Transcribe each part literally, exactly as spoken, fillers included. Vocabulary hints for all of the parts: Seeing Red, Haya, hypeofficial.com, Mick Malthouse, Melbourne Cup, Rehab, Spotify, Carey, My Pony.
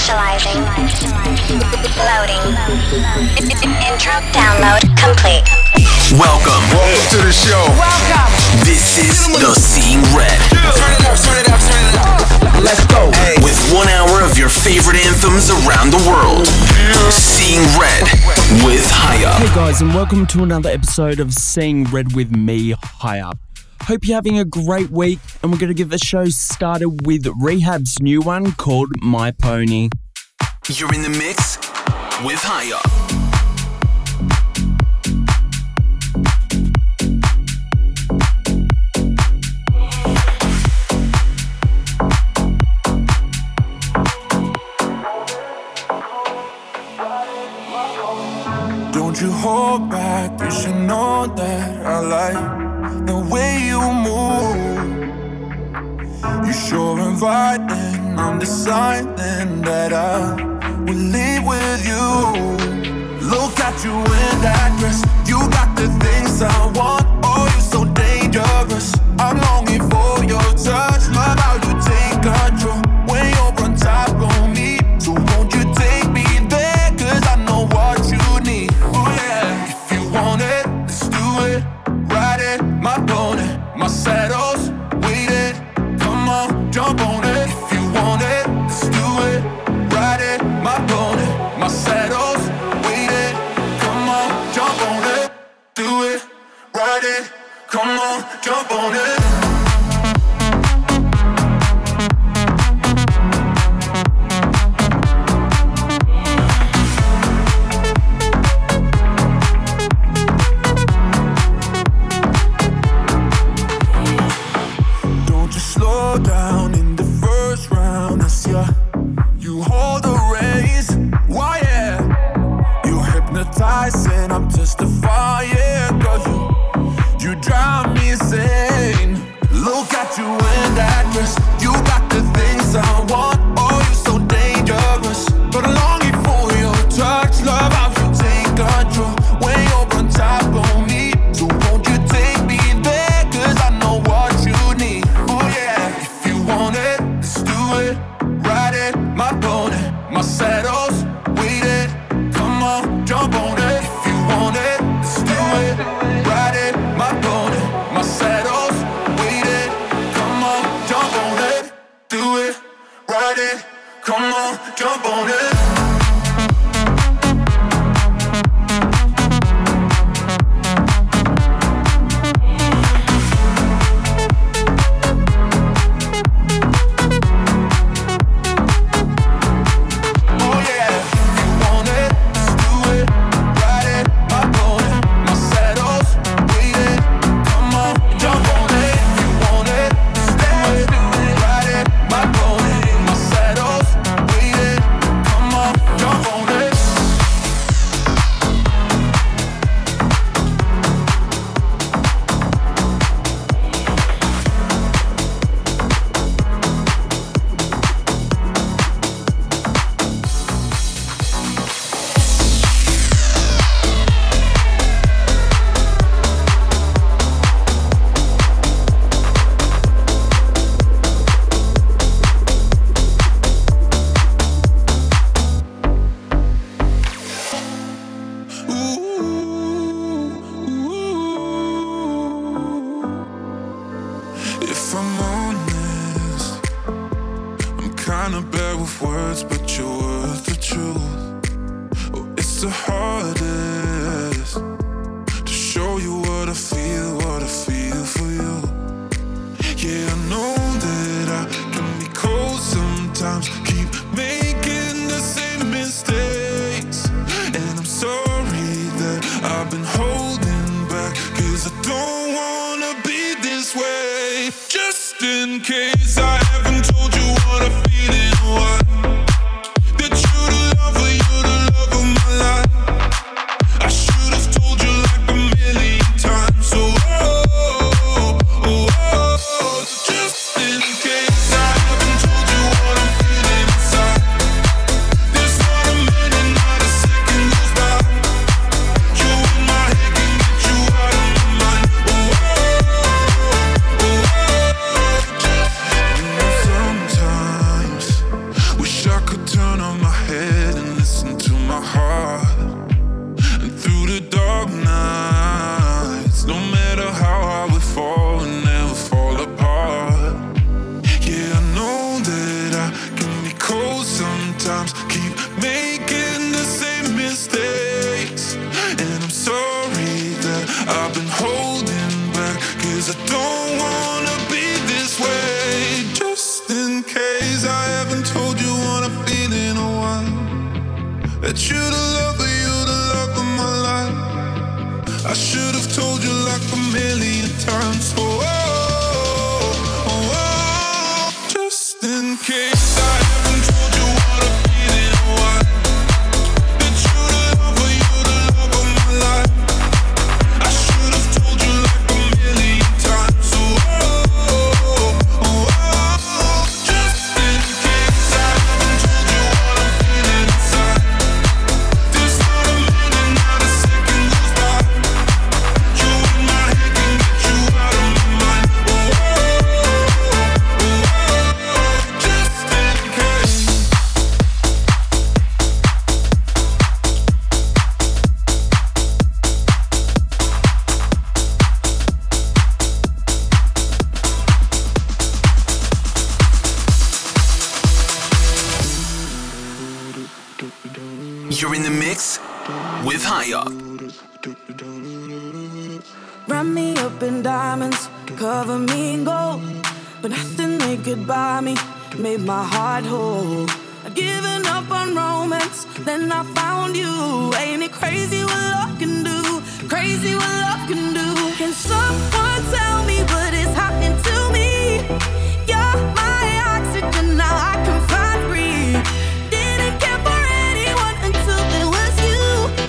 Initializing. Loading. Intro download complete. Welcome. Welcome to the show. Welcome. This is the Seeing Red. Turn it up, turn it up, turn it up. Let's go. Hey. With one hour of your favorite anthems around the world. Seeing Red with Haya. Hey guys, and welcome to another episode of Seeing Red with me, Haya. Hope you're having a great week, and we're going to get the show started with Rehab's new one called My Pony. You're in the mix with Haya. Don't you hold back, you should know that I like the way you move. You sure inviting, I'm deciding that I will leave with you. Look at you in that dress, you got the things I want. Oh, you're so dangerous, I'm longing for your touch. Love how you take control when you're on top of me. So won't you take me there, cause I know what you need. Want it, let's do it, ride it, my pony, my saddle's weighted, come on, jump on it. If you want it, let's do it, ride it, my pony, my saddle's weighted, come on, jump on it. Do it, ride it, come on, jump on it. And I'm just a fire, cause you, you drive me insane. Look at you in that dress, you got the things I want. Oh, you're so dangerous, but I'm longing for your touch. Love how you take control when you're on top of me. So won't you take me there, cause I know what you need. Oh yeah, if you want it, let's do it, ride it, my pony, my saddle's weighted, come on, jump on it. Come on, jump on it. that you're the love of you, the love of my life. I should have told you like a million times. Oh, oh, oh, oh. Just in case I haven't told you what I've been in a while. That you're the love of you, the love of my life. I should have told you like a million times. Oh, oh, oh, oh, oh. Just in case I haven't told you what I'm feeling inside. There's not a minute, not a second goes by. You in my head can get you out of my mind. Oh, oh, oh, oh, oh, oh. Just in case. You're in the mix with Haya. Wrap me up in diamonds, cover me in gold, but nothing they could buy me made my heart whole. I'd given up on romance, then I found you. Ain't it crazy what love can do? Crazy what love can do. Can someone tell me what is happening to me? You're my oxygen, now I can find breathe. Didn't care for anyone until it was you.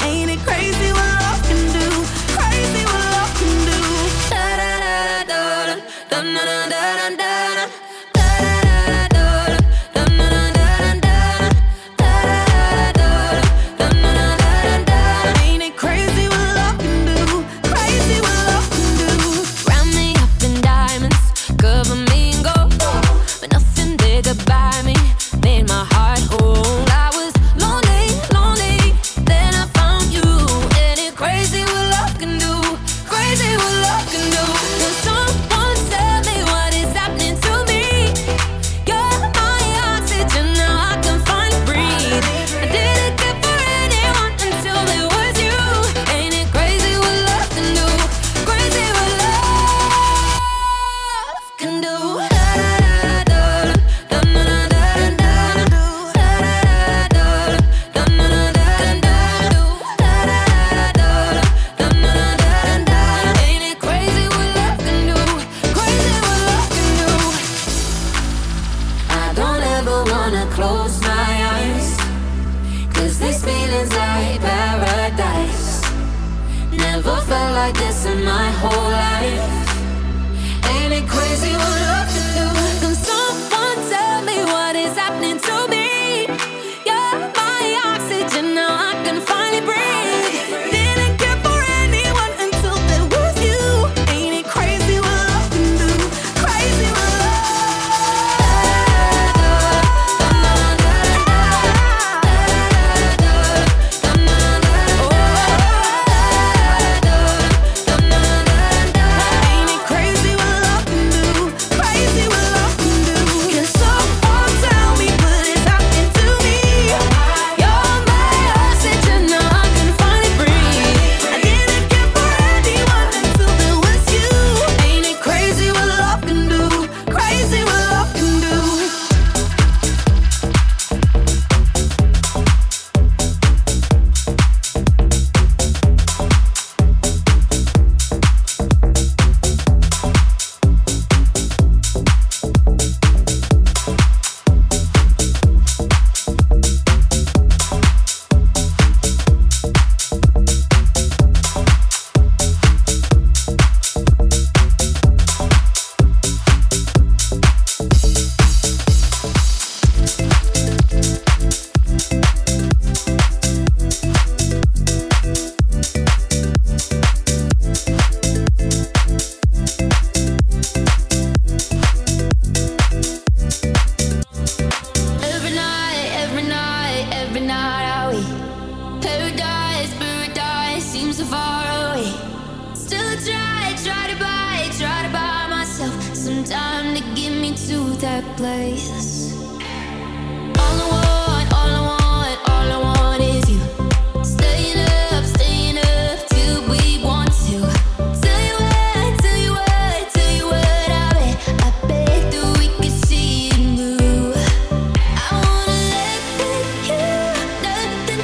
Ain't it crazy what love can do? Crazy what love can do. Da da da da da da da da da da. Ain't it crazy what love can do? Crazy what love can do. Round me up in diamonds, cover me in gold, but nothing they could buy me made my heart whole. I was lonely, lonely, then I found you. Ain't it crazy what love can do? Crazy what love can do. Can someone tell me what is happening to me? You're my oxygen, now I can find breathe. I didn't care for anyone until it was you. Ain't it crazy what love can do? Crazy what love can do. Ain't it crazy what love can do? Crazy what love can do. I don't ever wanna close my eyes, cause this feeling's like paradise. Never felt like this in my whole life. Ain't it crazy what love can do? Can someone tell me what is happening to me? You're my oxygen, now I can finally breathe. Didn't care for anyone until there was you. Ain't it crazy what love can do? Crazy what ain't it crazy what love can do? Crazy what love can do. Can someone tell me what is happening to me? You're my oxygen, now I can finally breathe. I didn't care for anyone until there was you. Ain't it crazy what love can do? Crazy what love can do. Every night, every night, every night are we? Paradise, paradise seems so far away. Still I try, try to buy, try to buy myself some time to get me to that place. All I want, all I want, all I want is you. Staying up, staying up till we want to. Tell you what, tell you what, tell you what I bet. I bet that we could see it blue. I wanna let you, nothing to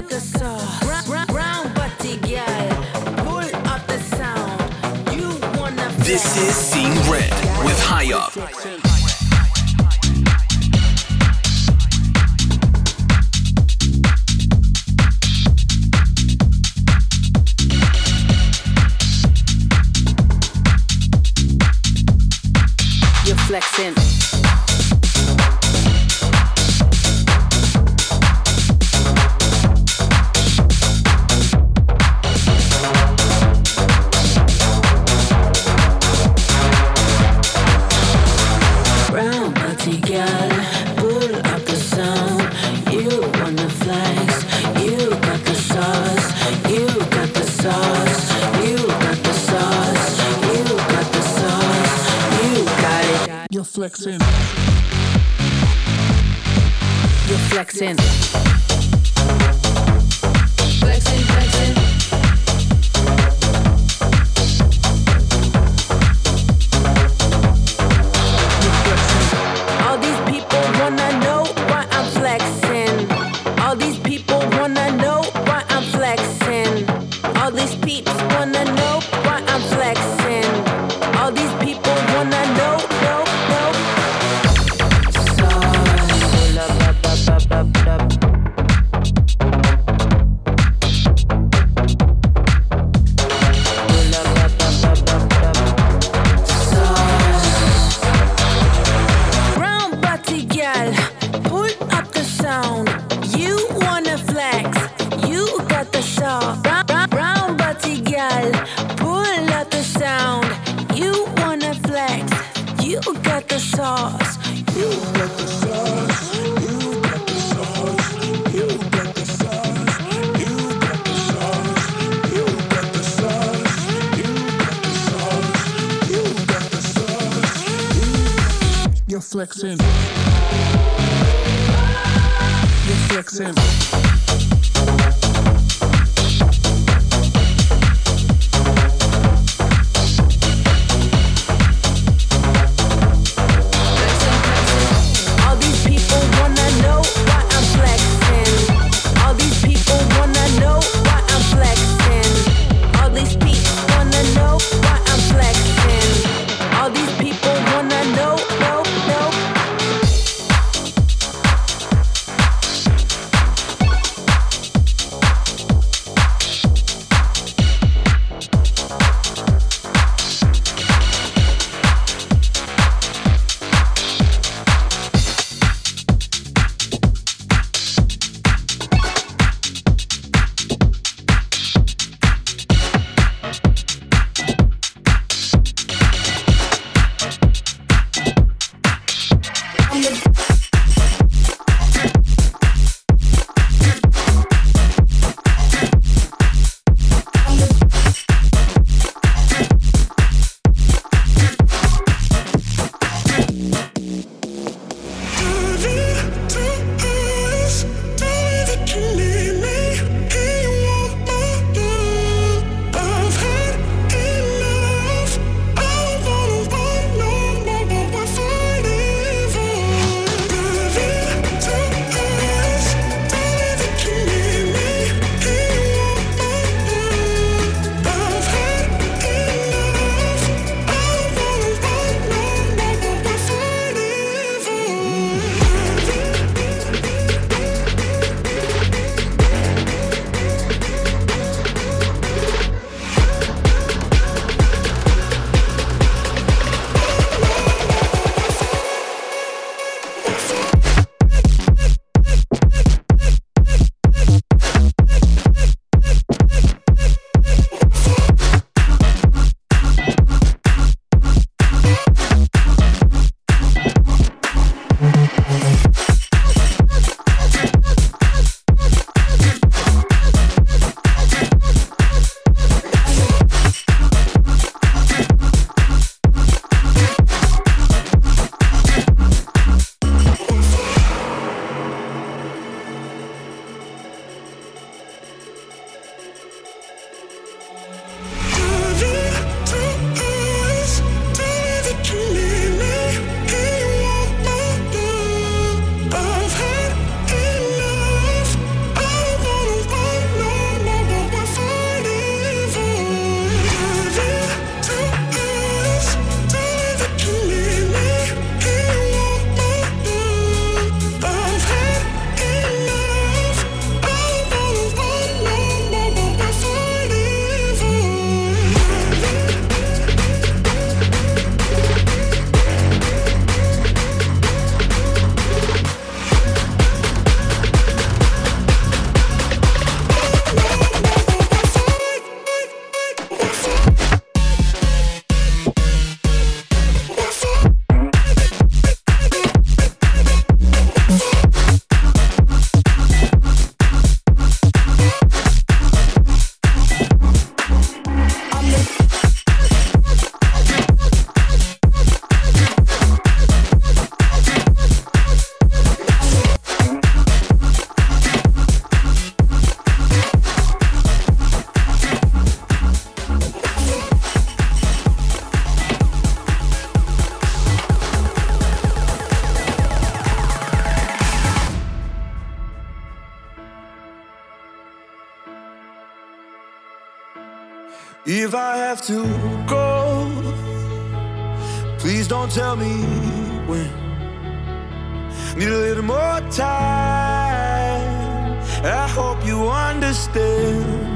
got the sauce. Brown, brown body girl, pull up the sound. You wanna play. This is Seeing Red with Haya. You're flexing. Flexing. You're flexing. Flexing, flexing. All these people wanna know why I'm flexing. All these people wanna know why I'm flexing. All these peeps wanna know why I'm flexing. All these people wanna know. Flexing. You're flexing. If I have to go, please don't tell me when. Need a little more time, I hope you understand.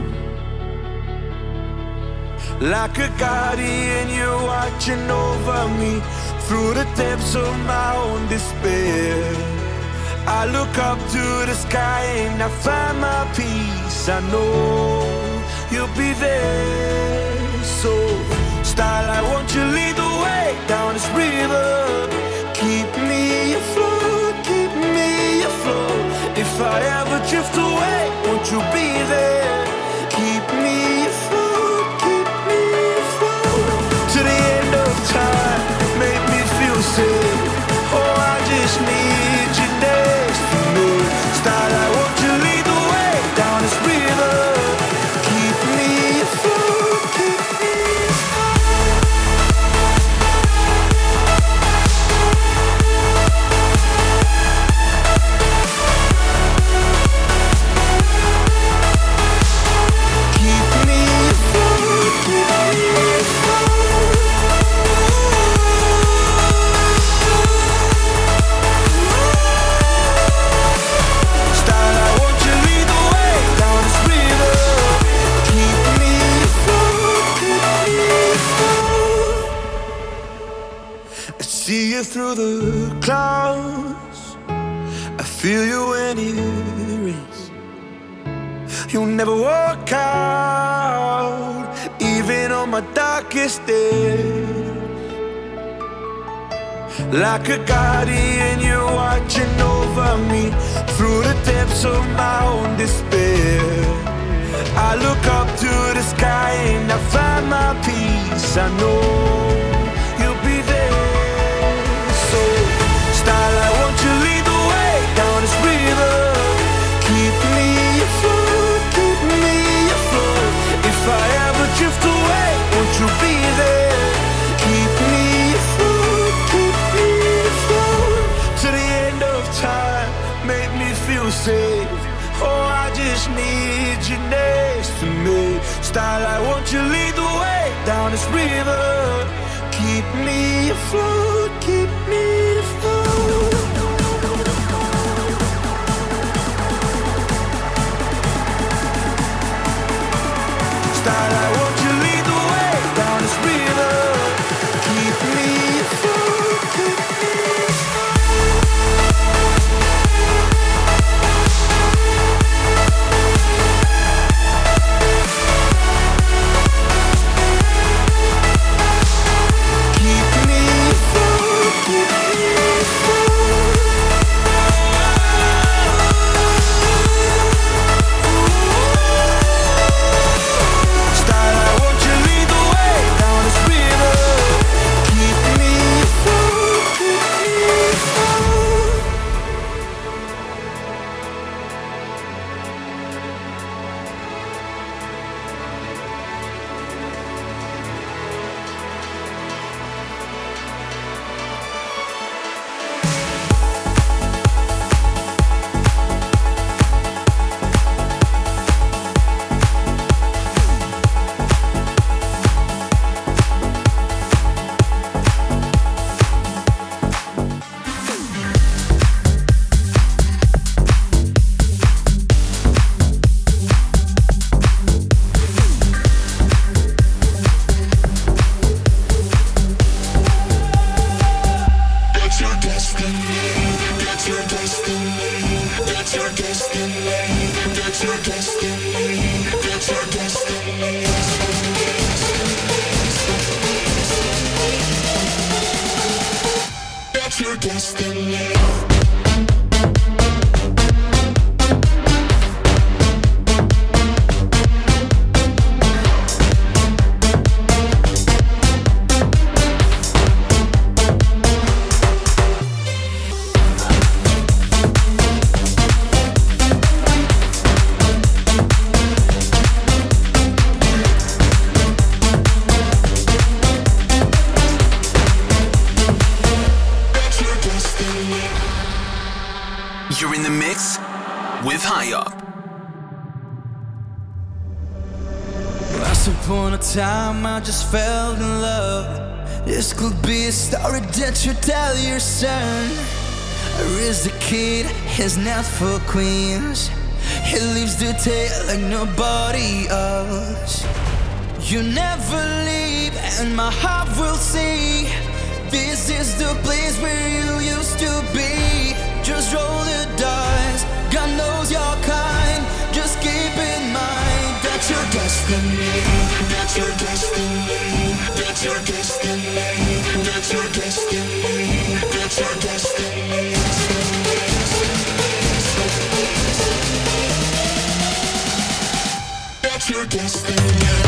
Like a guardian, you're watching over me through the depths of my own despair. I look up to the sky and I find my peace. I know you'll be there. So, starlight, won't you lead the way down this river? Keep me afloat, keep me afloat. If I ever drift away, won't you be there? Keep me afloat, keep me afloat. To the end of time, make me feel safe. Oh, I just need you next to me. Starlight, won't you lead the way down this river? Through the clouds, I feel you when it rains. You'll never walk out, even on my darkest days. Like a guardian, you're watching over me through the depths of my own despair. I look up to the sky and I find my peace. I know you'll be there. Starlight, won't you lead the way down this river? Keep me afloat, keep me afloat. If I ever drift away, won't you be there? Keep me afloat, keep me afloat. To the end of time, make me feel safe. Oh, I just need you next to me. Starlight, won't you lead the way down this river? Keep me afloat, keep me afloat. Starlight, won't you lead the way down this river? Keep me afloat, keep me afloat. Stay Once upon a time I just fell in love. This could be a story that you tell your son. Raise the kid, he's not for queens. He lives the tale like nobody else. You never leave and my heart will see. This is the place where you used to be. Just roll the dice, God knows your kind. Just keep in mind that your destiny, that's your destiny, that's your destiny, that's your destiny, that's your destiny. That's your destiny.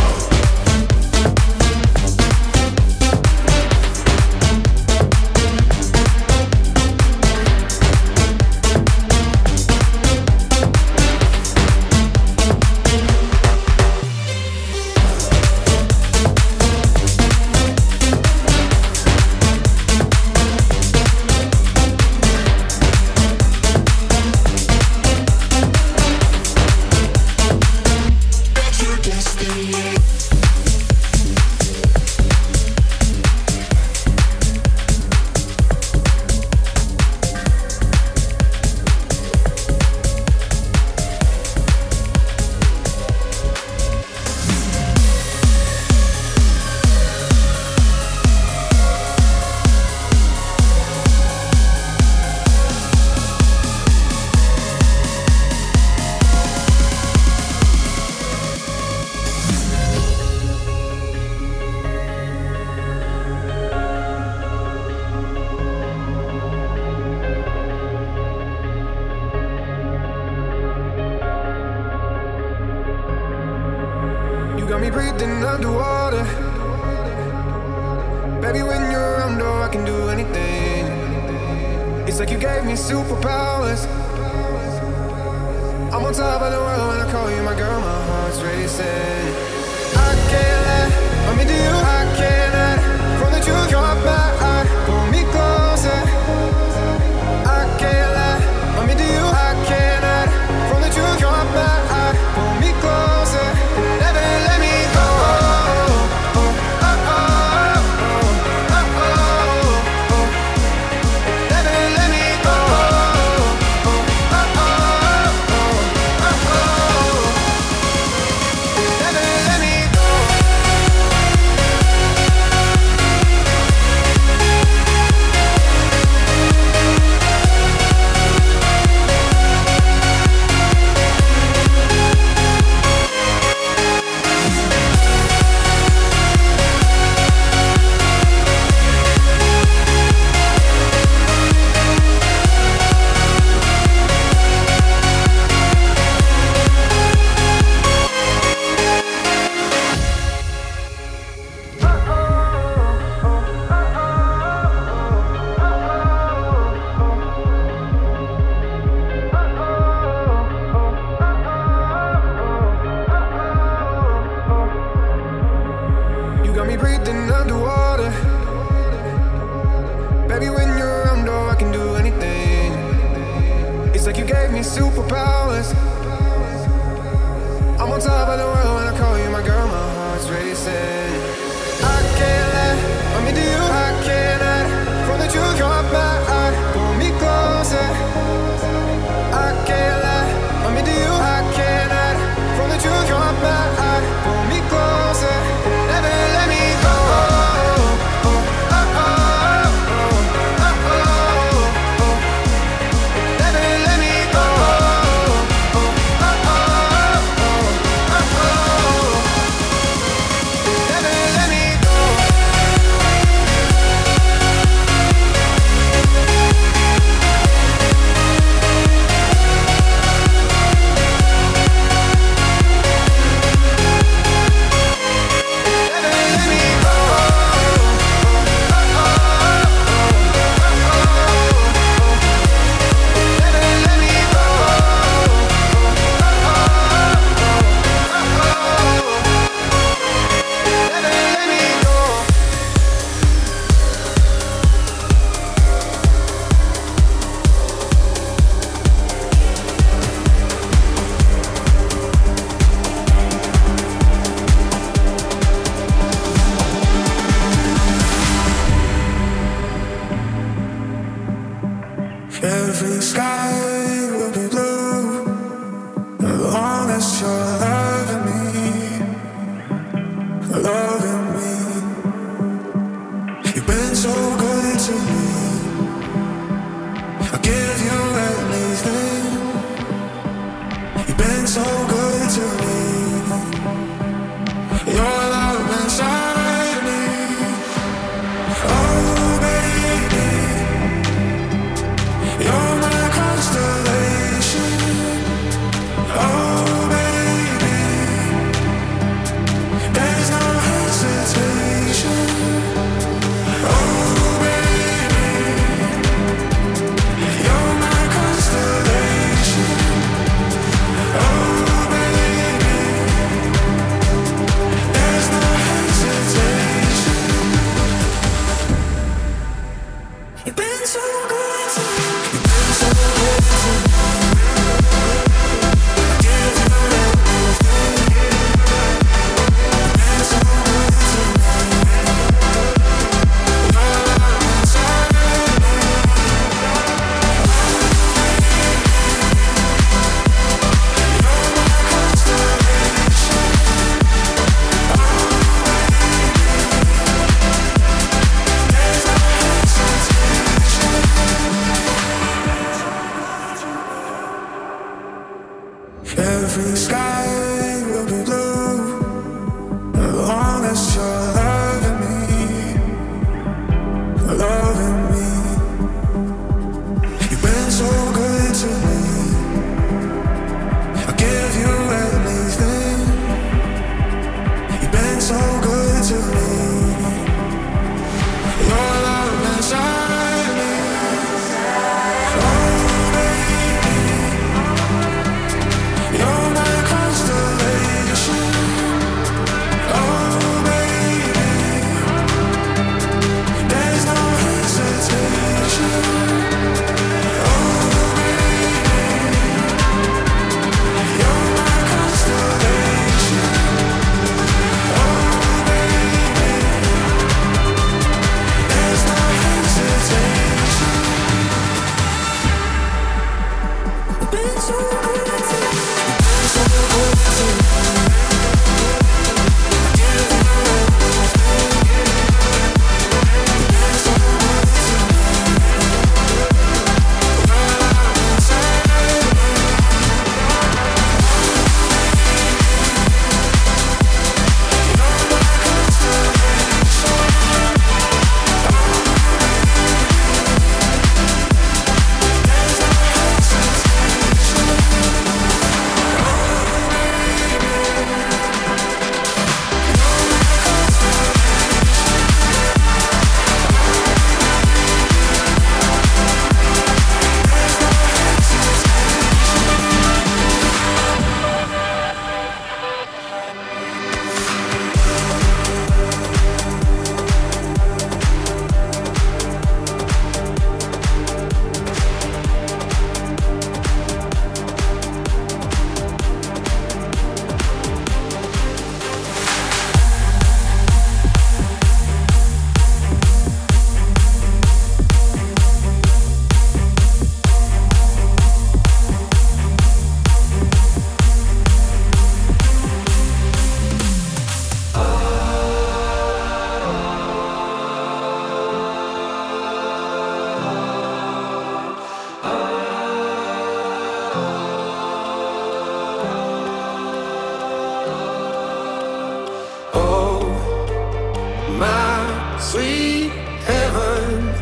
sweet heaven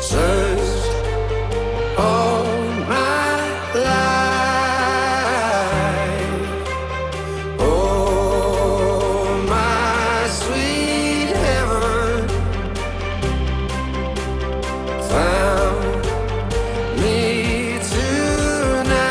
searched all my life. Oh, my sweet heaven found me tonight.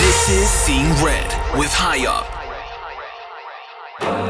This is Seeing Red with Haya. Heaven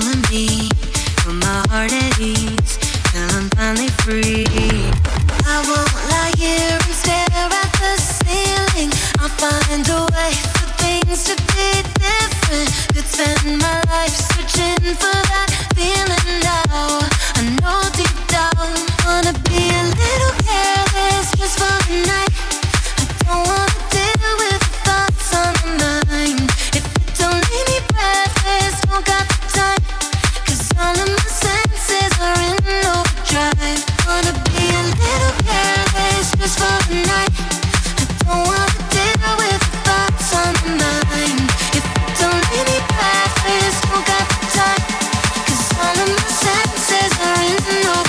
calling me, put my heart at ease till I'm finally free. I won't lie here and stare at the ceiling. I'll find a way for things to be different. Could spend my life searching for that feeling now. I know deep down, wanna be a little careless just for the night. I don't wanna deal with thoughts on my mind. If it don't leave me breathless, don't got the time. 'Cause all of my senses are in overdrive. Wanna be a little careless just for the night. I don't wanna deal with thoughts on my mind. If it don't leave me breathless, don't got the time. 'Cause all of my senses are in overdrive.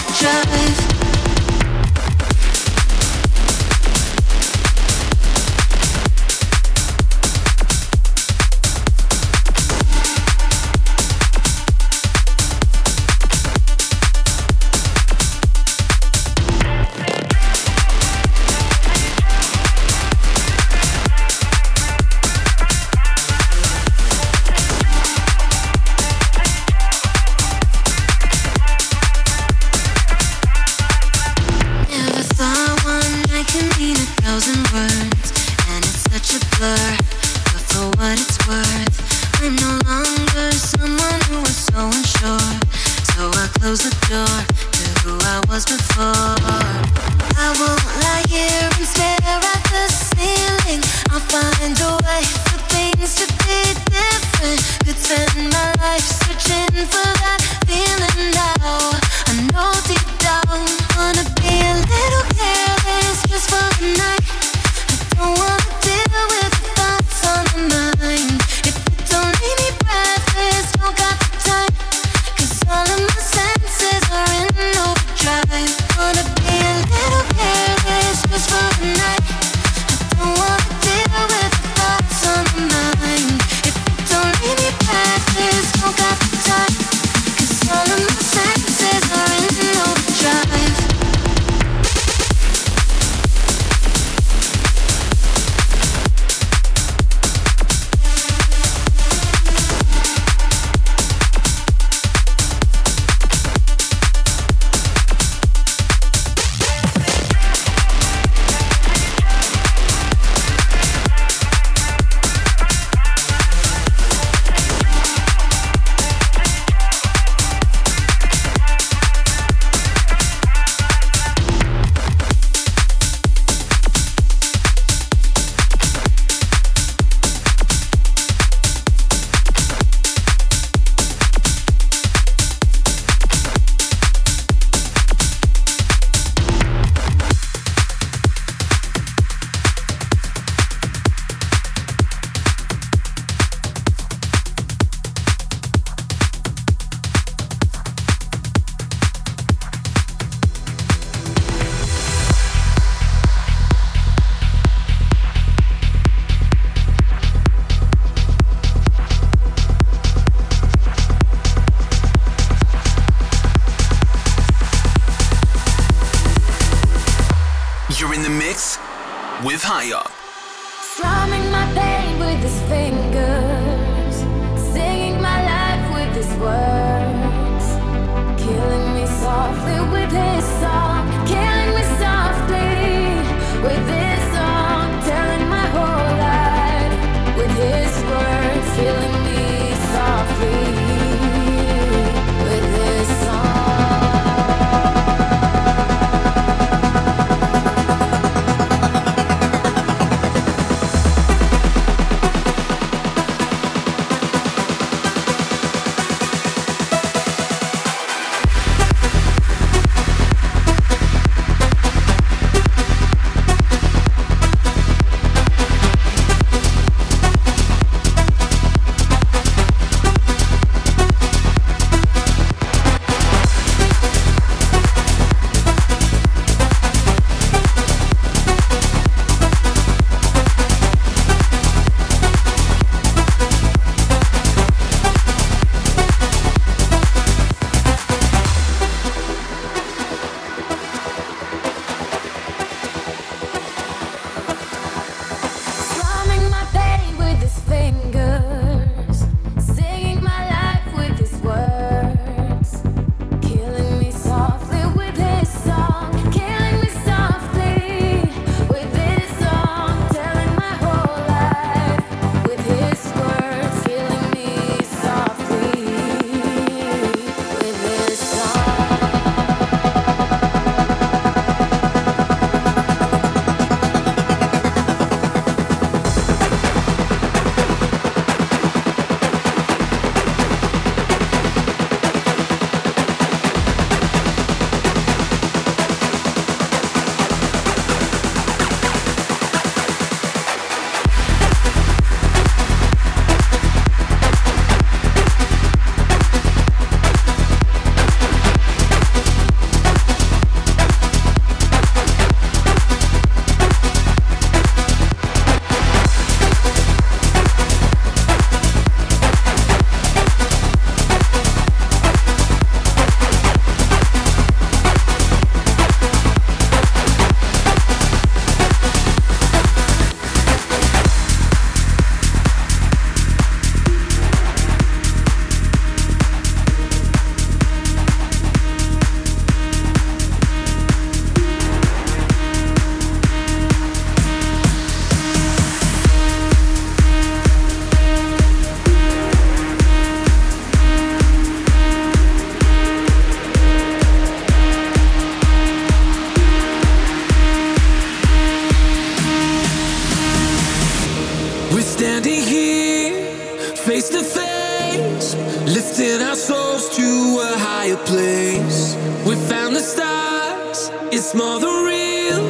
fireplace. We found the stars, it's more than real.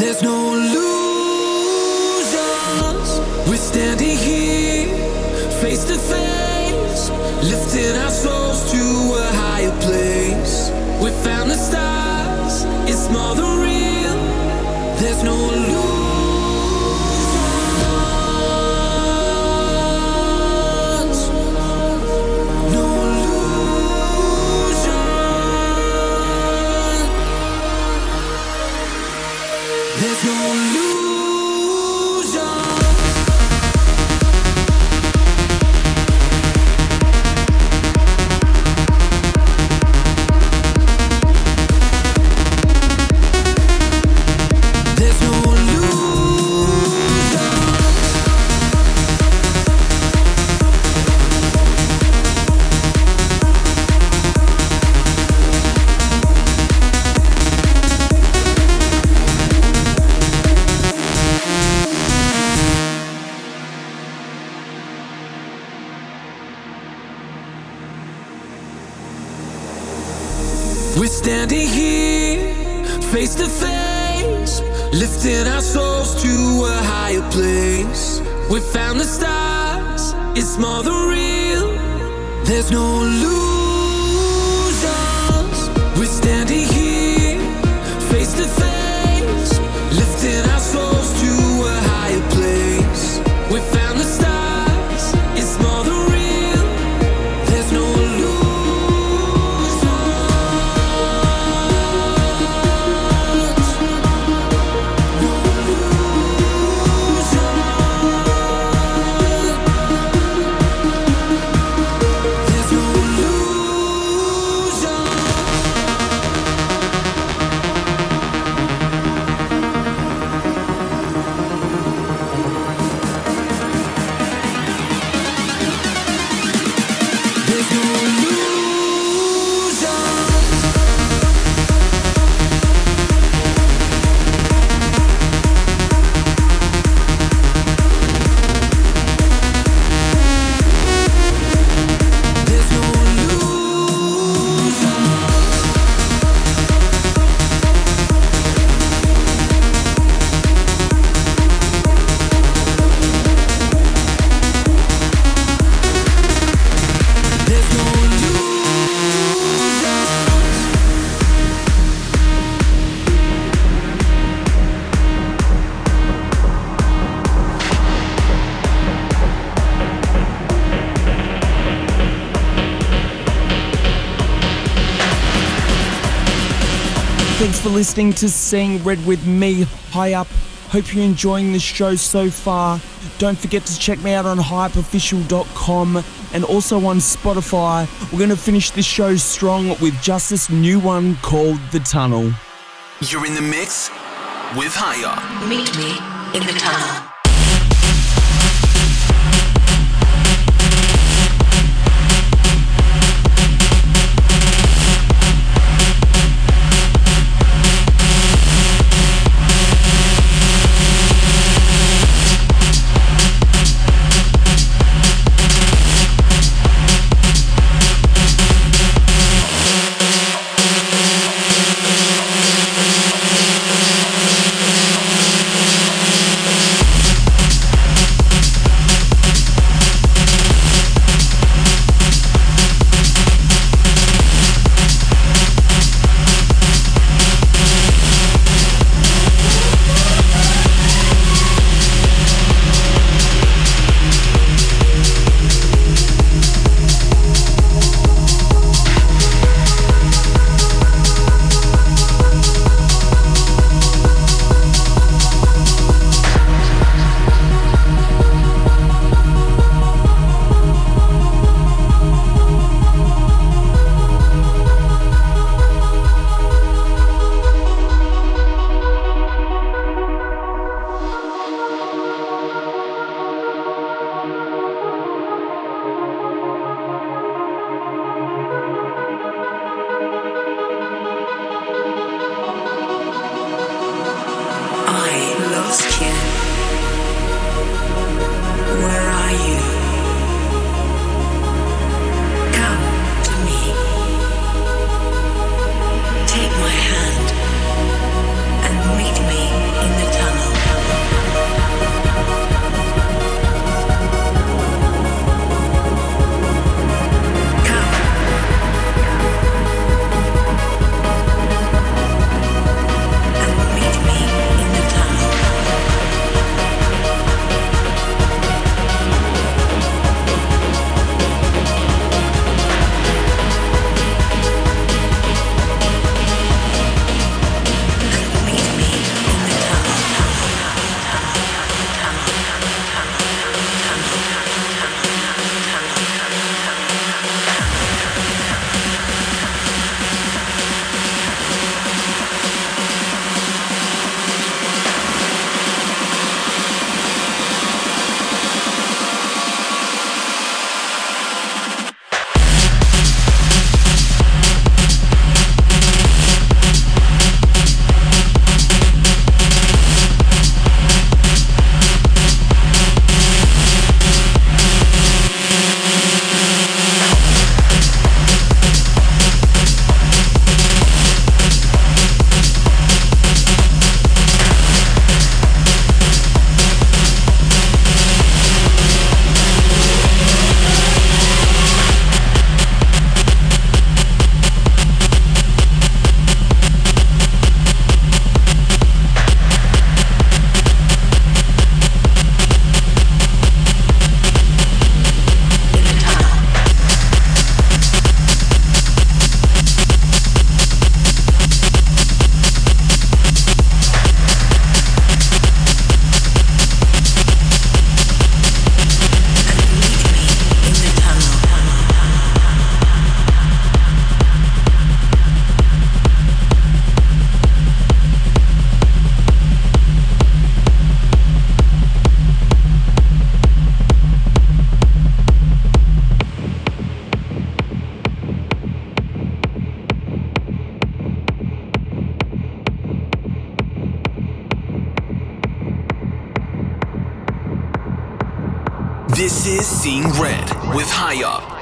There's no illusions. We're standing here, face to face, lifting our souls to a higher place. We found the stars, it's more than real. There's no illusions. We're standing here, face to face, lifting our souls to a higher place. We found the stars, it's more than real. There's no illusions. We're standing here, face to face, lifting our souls to a higher place. We found the stars, it's more than real. There's no illusions. Thanks for listening to Seeing Red with me, Haya. Hope you're enjoying the show so far. Don't forget to check me out on hype official dot com and also on Spotify. We're going to finish this show strong with just this new one called The Tunnel. You're in the mix with Haya. Meet me in the tunnel. This is Seeing Red with Haya.